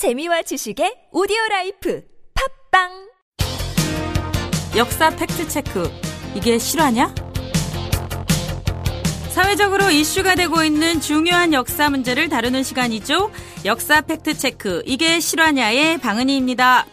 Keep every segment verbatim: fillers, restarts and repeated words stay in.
재미와 지식의 오디오라이프 팝빵. 역사 팩트체크, 이게 실화냐? 사회적으로 이슈가 되고 있는 중요한 역사 문제를 다루는 시간이죠. 역사 팩트체크, 이게 실화냐의 방은희입니다.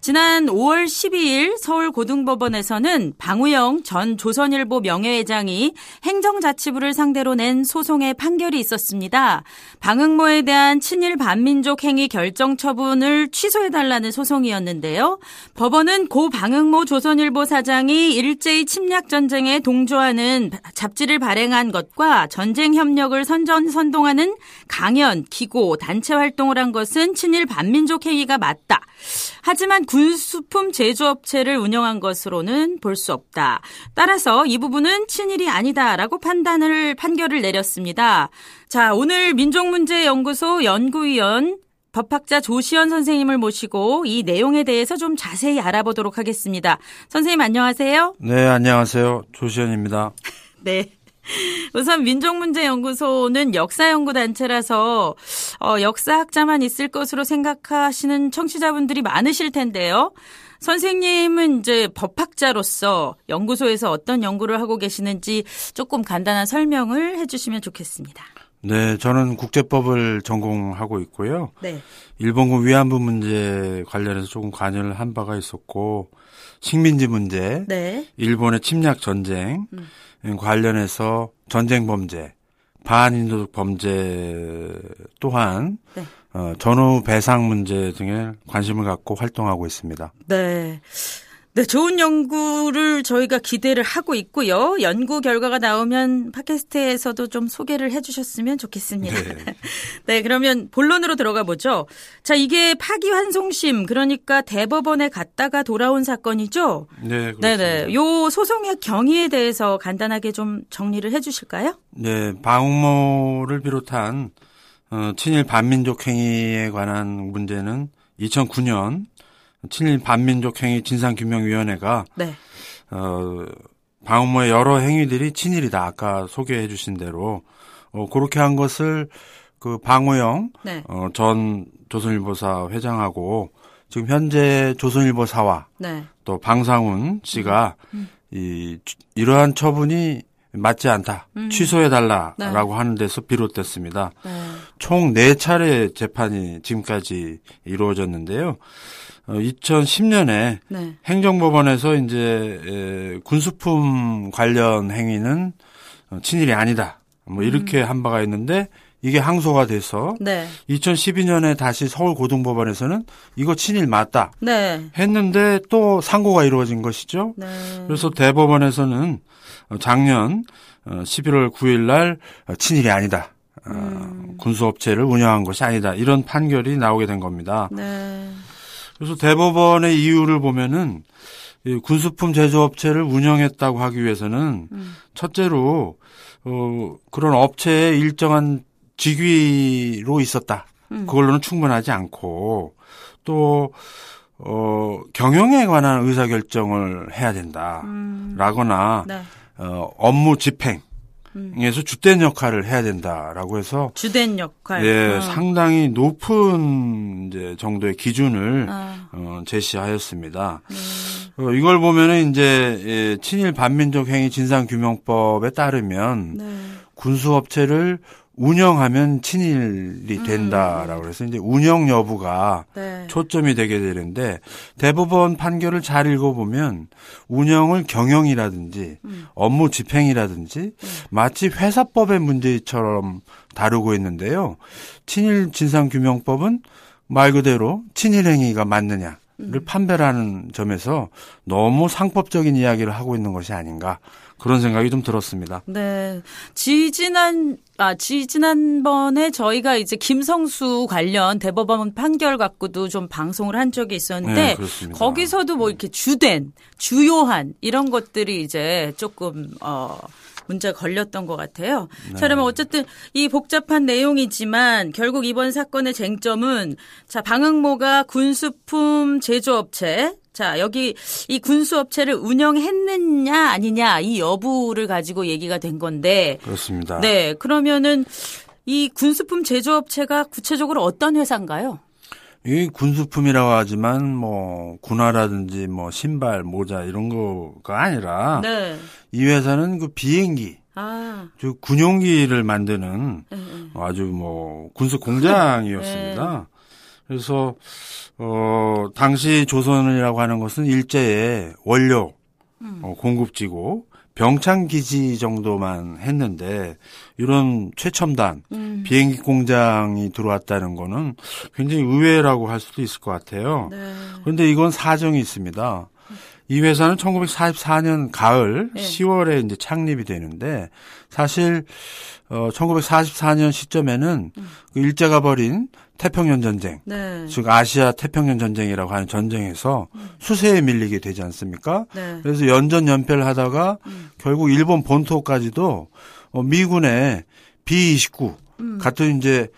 지난 오월 십이일 서울고등법원에서는 방우영 전 조선일보 명예회장이 행정자치부를 상대로 낸 소송의 판결이 있었습니다. 방응모에 대한 친일 반민족 행위 결정 처분을 취소해달라는 소송이었는데요. 법원은 고 방응모 조선일보 사장이 일제의 침략전쟁에 동조하는 잡지를 발행한 것과 전쟁협력을 선전 선동하는 강연, 기고, 단체활동을 한 것은 친일 반민족 행위가 맞다. 하지만 군수품 제조업체를 운영한 것으로는 볼 수 없다. 따라서 이 부분은 친일이 아니다라고 판단을 판결을 내렸습니다. 자, 오늘 민족문제연구소 연구위원 법학자 조시현 선생님을 모시고 이 내용에 대해서 좀 자세히 알아보도록 하겠습니다. 선생님 안녕하세요. 네, 안녕하세요. 조시현입니다. 네. 우선 민족문제연구소는 역사연구단체라서 어, 역사학자만 있을 것으로 생각하시는 청취자분들이 많으실 텐데요. 선생님은 이제 법학자로서 연구소에서 어떤 연구를 하고 계시는지 조금 간단한 설명을 해주시면 좋겠습니다. 네, 저는 국제법을 전공하고 있고요. 네. 일본군 위안부 문제 관련해서 조금 관여를 한 바가 있었고, 식민지 문제, 네. 일본의 침략 전쟁 음. 관련해서 전쟁 범죄, 반인도적 범죄 또한 네. 어, 전후 배상 문제 등에 관심을 갖고 활동하고 있습니다. 네. 네, 좋은 연구를 저희가 기대를 하고 있고요. 연구 결과가 나오면 팟캐스트에서도 좀 소개를 해 주셨으면 좋겠습니다. 네. 네, 그러면 본론으로 들어가 보죠. 자, 이게 파기환송심, 그러니까 대법원에 갔다가 돌아온 사건이죠? 네, 그렇습니다. 네네. 요 소송의 경위에 대해서 간단하게 좀 정리를 해 주실까요? 네, 방응모를 비롯한 어, 친일 반민족 행위에 관한 문제는 이천구년 친일 반민족 행위 진상규명위원회가 네. 어, 방응모의 여러 행위들이 친일이다. 아까 소개해 주신 대로 어, 그렇게 한 것을 그 방우영 네. 어, 전 조선일보사 회장하고 지금 현재 조선일보사와 네. 또 방상훈 씨가 음. 이, 이러한 처분이 맞지 않다. 음. 취소해달라라고 네. 하는 데서 비롯됐습니다. 네. 총 네 차례 재판이 지금까지 이루어졌는데요. 이천십년에 네. 행정법원에서 이제 군수품 관련 행위는 친일이 아니다. 뭐 이렇게 음. 한 바가 있는데 이게 항소가 돼서 네. 이천십이년에 다시 서울고등법원에서는 이거 친일 맞다 네. 했는데 또 상고가 이루어진 것이죠. 네. 그래서 대법원에서는 작년 십일월 구일 날 친일이 아니다. 음. 군수업체를 운영한 것이 아니다. 이런 판결이 나오게 된 겁니다. 네. 그래서 대법원의 이유를 보면은 군수품 제조업체를 운영했다고 하기 위해서는 음. 첫째로 어, 그런 업체에 일정한 직위로 있었다. 음. 그걸로는 충분하지 않고 또 어, 경영에 관한 의사결정을 해야 된다라거나 음. 네. 어, 업무 집행. 에서 주된 역할을 해야 된다라고 해서 주된 역할 예 어. 상당히 높은 이제 정도의 기준을 아. 어, 제시하였습니다. 음. 어, 이걸 보면은 이제 예, 친일 반민족 행위 진상규명법에 따르면 네. 군수업체를 운영하면 친일이 된다라고 음. 해서 이제 운영 여부가 네. 초점이 되게 되는데 대법원 판결을 잘 읽어보면 운영을 경영이라든지 음. 업무 집행이라든지 음. 마치 회사법의 문제처럼 다루고 있는데요. 친일 진상규명법은 말 그대로 친일 행위가 맞느냐. 를 판별하는 점에서 너무 상법적인 이야기를 하고 있는 것이 아닌가 그런 생각이 좀 들었습니다. 네, 지지난 아 지지난번에 저희가 이제 김성수 관련 대법원 판결 갖고도 좀 방송을 한 적이 있었는데 네, 거기서도 뭐 이렇게 주된 주요한 이런 것들이 이제 조금 어. 문제 걸렸던 것 같아요. 네. 자, 그러면 어쨌든 이 복잡한 내용이지만 결국 이번 사건의 쟁점은 자, 방응모가 군수품 제조업체 자, 여기 이 군수업체를 운영했느냐 아니냐 이 여부를 가지고 얘기가 된 건데 그렇습니다. 네, 그러면은 이 군수품 제조업체가 구체적으로 어떤 회사인가요? 이 군수품이라고 하지만 뭐 군화라든지 뭐 신발, 모자 이런 거가 아니라 네. 이 회사는 그 비행기, 아. 즉 군용기를 만드는 네. 아주 뭐 군수 공장이었습니다. 네. 그래서 어 당시 조선이라고 하는 것은 일제의 원료 음. 어, 공급지고 병창기지 정도만 했는데 이런 최첨단 음. 비행기 공장이 들어왔다는 거는 굉장히 의외라고 할 수도 있을 것 같아요. 네. 그런데 이건 사정이 있습니다. 이 회사는 천구백사십사 년 가을 네. 시월에 이제 창립이 되는데 사실 어, 천구백사십사 년 시점에는 음. 그 일제가 벌인 태평양 전쟁, 네. 즉 아시아 태평양 전쟁이라고 하는 전쟁에서 음. 수세에 밀리게 되지 않습니까? 네. 그래서 연전연패를 하다가 음. 결국 일본 본토까지도 미군의 비 이십구 음. 같은 이제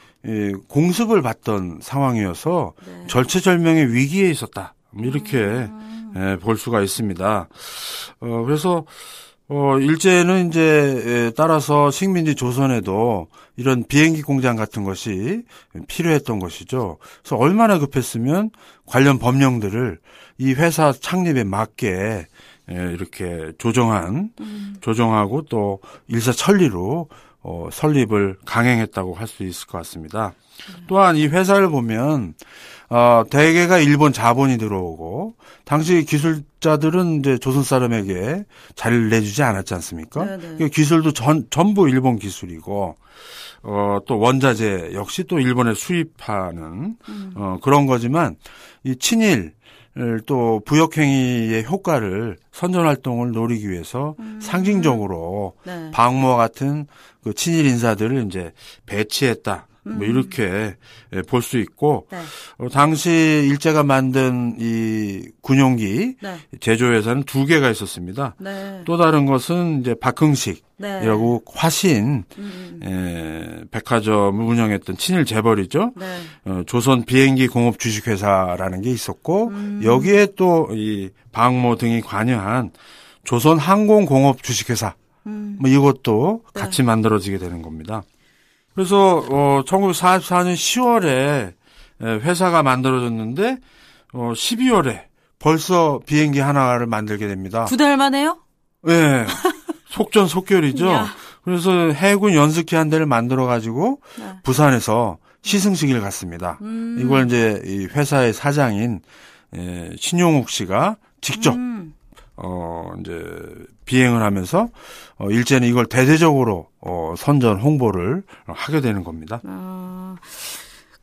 공습을 받던 상황이어서 네. 절체절명의 위기에 있었다 이렇게 음. 예, 볼 수가 있습니다. 어, 그래서 어, 일제는 이제 따라서 식민지 조선에도 이런 비행기 공장 같은 것이 필요했던 것이죠. 그래서 얼마나 급했으면 관련 법령들을 이 회사 창립에 맞게 이렇게 조정한, 음. 조정하고 또 일사천리로 어, 설립을 강행했다고 할 수 있을 것 같습니다. 음. 또한 이 회사를 보면 어, 대개가 일본 자본이 들어오고 당시 기술자들은 이제 조선 사람에게 자리를 내주지 않았지 않습니까? 그러니까 기술도 전, 전부 일본 기술이고 어, 또 원자재 역시 또 일본에 수입하는 음. 어, 그런 거지만 이 친일 또 부역행위의 효과를 선전활동을 노리기 위해서 음. 상징적으로 네. 방응모와 같은 그 친일 인사들을 이제 배치했다. 음. 뭐 이렇게 볼 수 있고 네. 어, 당시 일제가 만든 이 군용기 네. 제조회사는 두 개가 있었습니다. 네. 또 다른 것은 이제 박흥식 네. 이라고 화신 음. 에, 백화점을 운영했던 친일 재벌이죠. 네. 어, 조선 비행기 공업 주식회사라는 게 있었고 음. 여기에 또 이 방응모 등이 관여한 조선 항공공업 주식회사 음. 뭐 이것도 네. 같이 만들어지게 되는 겁니다. 그래서 어, 천구백사십사 년 시월에 회사가 만들어졌는데 어, 십이월에 벌써 비행기 하나를 만들게 됩니다. 두 달 만에요? 네. 속전속결이죠. 야. 그래서 해군 연습기 한 대를 만들어가지고 네. 부산에서 시승식을 갔습니다. 음. 이걸 이제 이 회사의 사장인 에, 신용욱 씨가 직접 음. 어, 이제, 비행을 하면서, 어, 일제는 이걸 대대적으로, 어, 선전 홍보를 하게 되는 겁니다. 아,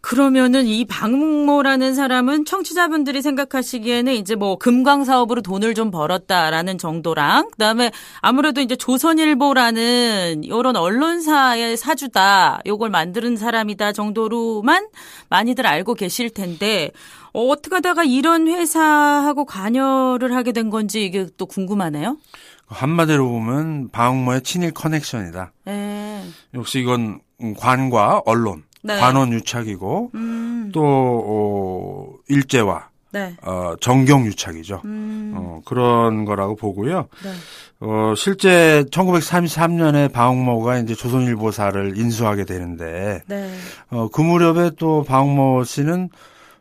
그러면은 이 방응모라는 사람은 청취자분들이 생각하시기에는 이제 뭐 금광사업으로 돈을 좀 벌었다라는 정도랑, 그 다음에 아무래도 이제 조선일보라는 이런 언론사의 사주다, 요걸 만드는 사람이다 정도로만 많이들 알고 계실 텐데, 어떻게 하다가 이런 회사하고 관여를 하게 된 건지 이게 또 궁금하네요. 한마디로 보면 방응모의 친일 커넥션이다. 네. 역시 이건 관과 언론, 네. 관원유착이고 음. 또 어, 일제와 네. 어, 정경유착이죠. 음. 어, 그런 거라고 보고요. 네. 어, 실제 천구백삼십삼 년에 방응모가 이제 조선일보사를 인수하게 되는데 네. 어, 그 무렵에 또 방응모 씨는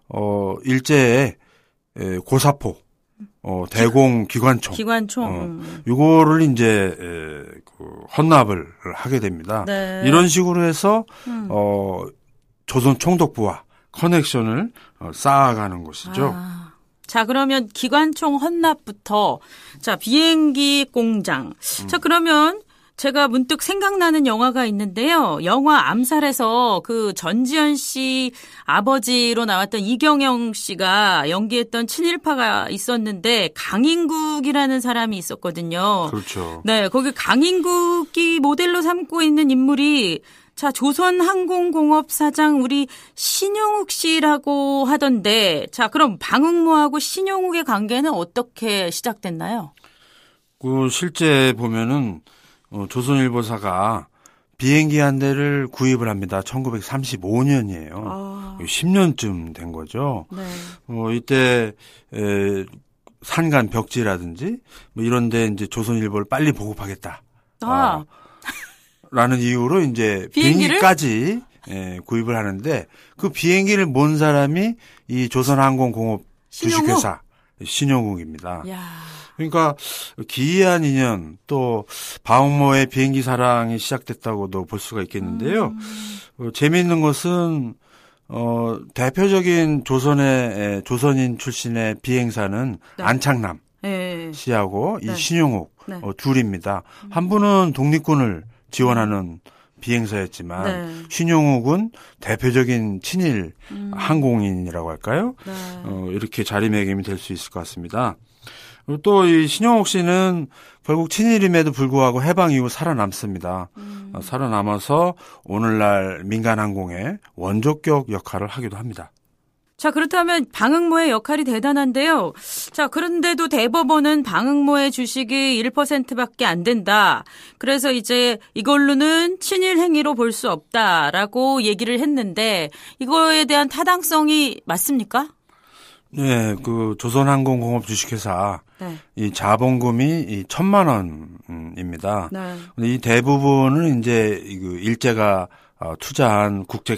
어, 일제의 고사포, 어, 대공 기관총. 기관총. 어, 요거를 이제, 에, 그, 헌납을 하게 됩니다. 네. 이런 식으로 해서, 음. 어, 조선 총독부와 커넥션을 어, 쌓아가는 것이죠. 아. 자, 그러면 기관총 헌납부터, 자, 비행기 공장. 음. 자, 그러면, 제가 문득 생각나는 영화가 있는데요. 영화 암살에서 그 전지현 씨 아버지로 나왔던 이경영 씨가 연기했던 친일파가 있었는데 강인국이라는 사람이 있었거든요. 그렇죠. 네, 거기 강인국이 모델로 삼고 있는 인물이 자, 조선항공공업 사장 우리 신용욱 씨라고 하던데 자, 그럼 방응모하고 신용욱의 관계는 어떻게 시작됐나요? 그 실제 보면은 어, 조선일보사가 비행기 한 대를 구입을 합니다. 천구백삼십오 년이에요. 아. 십 년쯤 된 거죠. 네. 어, 이때, 에, 산간 벽지라든지, 뭐 이런데 이제 조선일보를 빨리 보급하겠다. 아. 어, 라는 이유로 이제 비행기를? 비행기까지 예, 구입을 하는데 그 비행기를 몬 사람이 이 조선항공공업 신용욱? 주식회사 신용욱입니다. 야. 그러니까 기이한 인연 또 방응모의 비행기 사랑이 시작됐다고도 볼 수가 있겠는데요. 음. 어, 재미있는 것은 어, 대표적인 조선의 조선인 출신의 비행사는 네. 안창남 네. 씨하고 네. 이 신용욱 네. 어, 둘입니다. 음. 한 분은 독립군을 지원하는 비행사였지만 네. 신용욱은 대표적인 친일 음. 항공인이라고 할까요? 네. 어, 이렇게 자리매김이 될 수 있을 것 같습니다. 또 이 신용욱 씨는 결국 친일임에도 불구하고 해방 이후 살아남습니다. 음. 어, 살아남아서 오늘날 민간항공의 원조격 역할을 하기도 합니다. 자, 그렇다면 방응모의 역할이 대단한데요. 자, 그런데도 대법원은 방응모의 주식이 일 퍼센트밖에 안 된다. 그래서 이제 이걸로는 친일 행위로 볼 수 없다라고 얘기를 했는데 이거에 대한 타당성이 맞습니까? 네, 그 조선항공공업 주식회사 네. 이 자본금이 이 천만 원입니다. 네. 근데 이 대부분은 이제 일제가 투자한 국제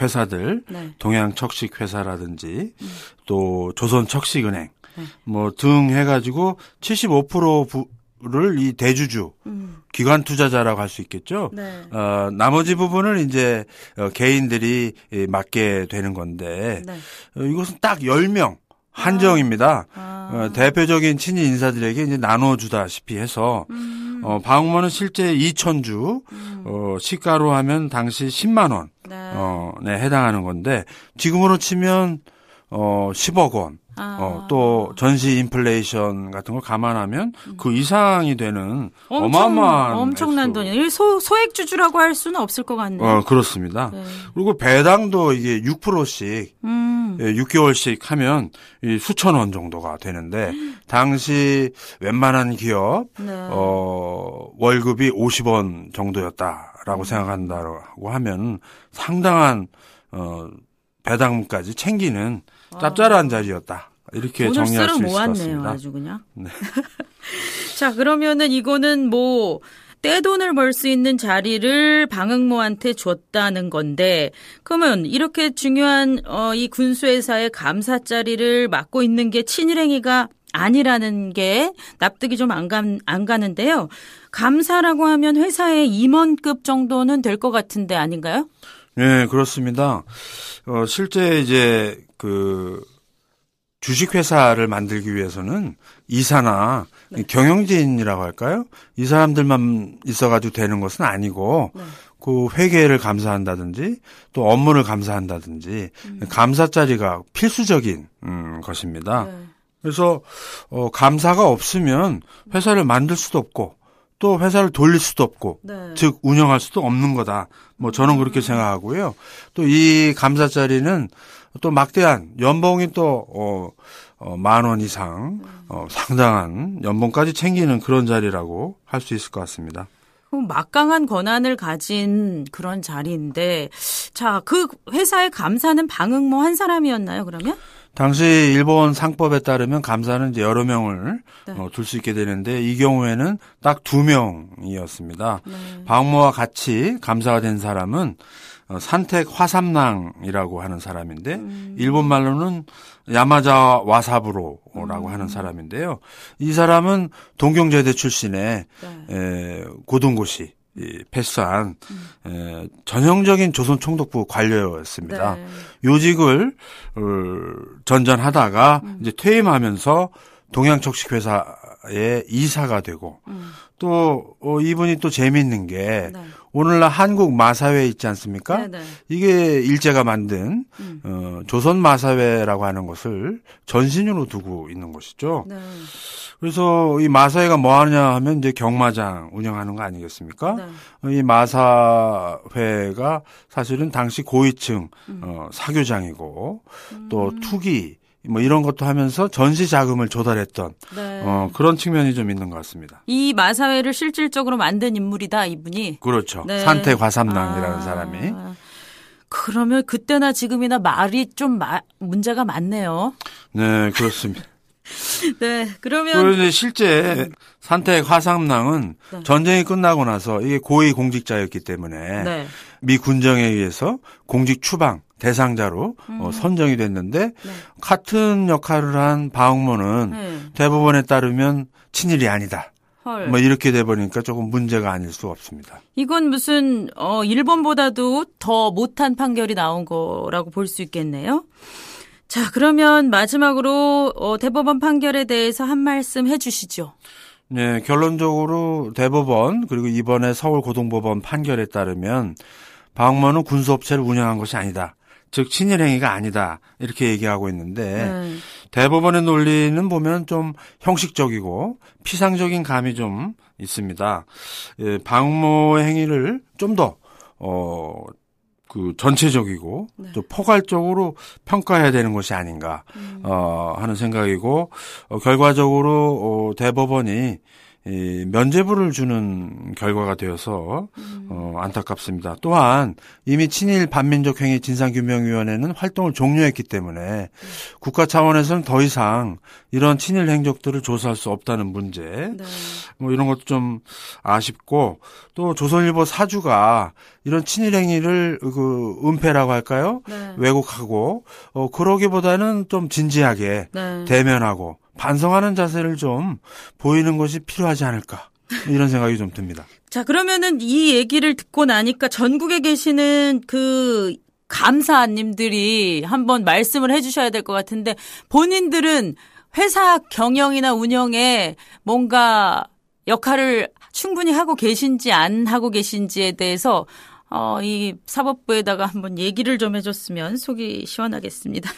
회사들, 네. 동양척식회사라든지 음. 또 조선척식은행 네. 뭐 등 해가지고 칠십오 퍼센트를 이 대주주 음. 기관 투자자라고 할 수 있겠죠. 네. 어, 나머지 부분을 이제 개인들이 맡게 되는 건데 네. 이것은 딱 열 명 한정입니다. 아. 아. 어, 대표적인 친인 인사들에게 이제 나눠주다시피 해서 음. 어, 방응모는 실제 이천 주 음. 어, 시가로 하면 당시 십만 원 네. 어, 네, 해당하는 건데 지금으로 치면 어, 십억 원 아. 어, 또 전시 인플레이션 같은 걸 감안하면 음. 그 이상이 되는 엄청, 어마어마한 엄청난 돈이 소 소액주주라고 할 수는 없을 것 같네요. 어, 그렇습니다. 네. 그리고 배당도 이게 육 퍼센트씩 음. 예, 육 개월씩 하면 이 수천 원 정도가 되는데 당시 웬만한 기업 네. 어, 월급이 오십 원 정도였다라고 음. 생각한다고 하면 상당한 어, 배당금까지 챙기는 짭짤한 자리였다. 이렇게 정리할 수 있을 것 같습니다. 아주 그냥. 네. 자, 그러면은 이거는 뭐 떼돈을 벌 수 있는 자리를 방응모한테 줬다는 건데 그러면 이렇게 중요한 어, 이 군수회사의 감사 자리를 맡고 있는 게 친일행위가 아니라는 게 납득이 좀 안 안 가는데요. 감사라고 하면 회사의 임원급 정도는 될 것 같은데 아닌가요? 네, 그렇습니다. 어, 실제 이제 그 주식회사를 만들기 위해서는 이사나 네. 경영진이라고 할까요? 이 사람들만 있어가지고 되는 것은 아니고 네. 그 회계를 감사한다든지 또 업무를 감사한다든지 음. 감사 자리가 필수적인 음, 것입니다. 네. 그래서 어, 감사가 없으면 회사를 만들 수도 없고 또 회사를 돌릴 수도 없고 네. 즉 운영할 수도 없는 거다. 뭐 저는 그렇게 생각하고요. 또 이 감사 자리는 또 막대한 연봉이 또 어, 어, 만 원 이상 어, 상당한 연봉까지 챙기는 그런 자리라고 할 수 있을 것 같습니다. 막강한 권한을 가진 그런 자리인데 자, 그 회사의 감사는 방응모 한 사람이었나요 그러면? 당시 일본 상법에 따르면 감사는 이제 여러 명을 네. 어, 둘 수 있게 되는데 이 경우에는 딱 두 명이었습니다. 네. 방응모와 같이 감사가 된 사람은 어, 산택 화삼랑이라고 하는 사람인데 음. 일본 말로는 야마자 와사부로라고 음. 하는 사람인데요. 이 사람은 동경제대 출신의 네. 에, 고등고시. 이 패스한 음. 에, 전형적인 조선 총독부 관료였습니다. 네. 요직을 어, 전전하다가 음. 이제 퇴임하면서 동양척식회사의 이사가 되고 음. 또 어, 이분이 또 재미있는 게 네. 오늘날 한국 마사회 있지 않습니까? 네, 네. 이게 일제가 만든 음. 어, 조선 마사회라고 하는 것을 전신으로 두고 있는 것이죠. 네. 그래서 이 마사회가 뭐 하냐 하면 이제 경마장 운영하는 거 아니겠습니까? 네. 이 마사회가 사실은 당시 고위층 음. 어, 사교장이고 음. 또 투기 뭐 이런 것도 하면서 전시 자금을 조달했던 네. 어, 그런 측면이 좀 있는 것 같습니다. 이 마사회를 실질적으로 만든 인물이다 이분이. 그렇죠. 네. 산태 과삼랑이라는 아. 사람이. 그러면 그때나 지금이나 말이 좀 마, 문제가 많네요. 네, 그렇습니다. 네, 그러면 실제 산태 과삼랑은 네. 전쟁이 끝나고 나서 이게 고위 공직자였기 때문에. 네. 미 군정에 의해서 공직 추방 대상자로 음. 어, 선정이 됐는데 네. 같은 역할을 한 방응모는 음. 대법원에 따르면 친일이 아니다. 헐. 뭐 이렇게 돼버리니까 조금 문제가 아닐 수 없습니다. 이건 무슨 어, 일본보다도 더 못한 판결이 나온 거라고 볼 수 있겠네요. 자, 그러면 마지막으로 어, 대법원 판결에 대해서 한 말씀 해주시죠. 네, 결론적으로 대법원 그리고 이번에 서울고등법원 판결에 따르면 방응모는 군수업체를 운영한 것이 아니다. 즉 친일 행위가 아니다 이렇게 얘기하고 있는데 네. 대법원의 논리는 보면 좀 형식적이고 피상적인 감이 좀 있습니다. 예, 방응모의 행위를 좀 더 어, 그 전체적이고 네. 또 포괄적으로 평가해야 되는 것이 아닌가 음. 어, 하는 생각이고 어, 결과적으로 어, 대법원이 이 면죄부를 주는 결과가 되어서 음. 어, 안타깝습니다. 또한 이미 친일 반민족 행위 진상규명위원회는 활동을 종료했기 때문에 음. 국가 차원에서는 더 이상 이런 친일 행적들을 조사할 수 없다는 문제 네. 뭐 이런 것도 좀 아쉽고 또 조선일보 사주가 이런 친일 행위를 그 은폐라고 할까요? 네. 왜곡하고 어, 그러기보다는 좀 진지하게 네. 대면하고 반성하는 자세를 좀 보이는 것이 필요하지 않을까 이런 생각이 좀 듭니다. 자, 그러면은 이 얘기를 듣고 나니까 전국에 계시는 그 감사님들이 한번 말씀을 해주셔야 될 것 같은데 본인들은 회사 경영이나 운영에 뭔가 역할을 충분히 하고 계신지 안 하고 계신지에 대해서 어, 이 사법부에다가 한번 얘기를 좀 해줬으면 속이 시원하겠습니다.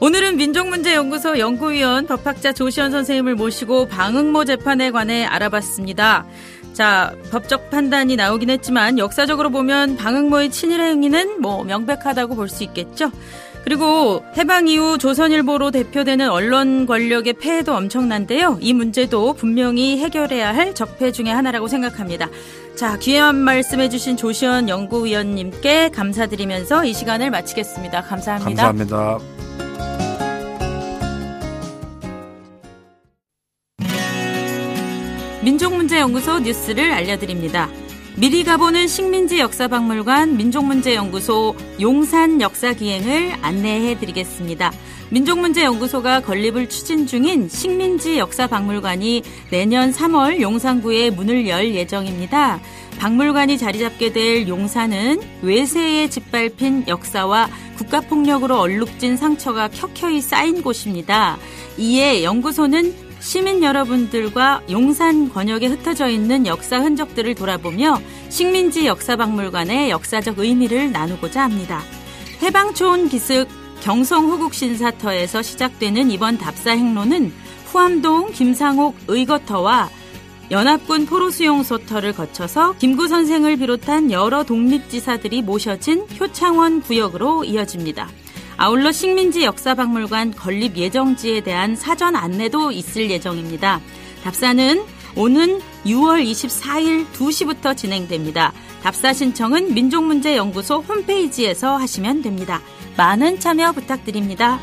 오늘은 민족문제연구소 연구위원 법학자 조시현 선생님을 모시고 방응모 재판에 관해 알아봤습니다. 자, 법적 판단이 나오긴 했지만 역사적으로 보면 방응모의 친일 행위는 뭐 명백하다고 볼 수 있겠죠. 그리고 해방 이후 조선일보로 대표되는 언론 권력의 폐해도 엄청난데요. 이 문제도 분명히 해결해야 할 적폐 중에 하나라고 생각합니다. 자, 귀한 말씀해 주신 조시현 연구위원님께 감사드리면서 이 시간을 마치겠습니다. 감사합니다. 감사합니다. 민족문제연구소 뉴스를 알려드립니다. 미리 가보는 식민지 역사박물관 민족문제연구소 용산 역사기행을 안내해드리겠습니다. 민족문제연구소가 건립을 추진 중인 식민지 역사박물관이 내년 삼월 용산구에 문을 열 예정입니다. 박물관이 자리 잡게 될 용산은 외세에 짓밟힌 역사와 국가폭력으로 얼룩진 상처가 켜켜이 쌓인 곳입니다. 이에 연구소는 시민 여러분들과 용산 권역에 흩어져 있는 역사 흔적들을 돌아보며 식민지 역사박물관의 역사적 의미를 나누고자 합니다. 해방촌 기슭 경성호국신사터에서 시작되는 이번 답사 행로는 후암동 김상옥 의거터와 연합군 포로수용소터를 거쳐서 김구 선생을 비롯한 여러 독립지사들이 모셔진 효창원 구역으로 이어집니다. 아울러 식민지 역사박물관 건립 예정지에 대한 사전 안내도 있을 예정입니다. 답사는 오는 유월 이십사일 두 시부터 진행됩니다. 답사 신청은 민족문제연구소 홈페이지에서 하시면 됩니다. 많은 참여 부탁드립니다.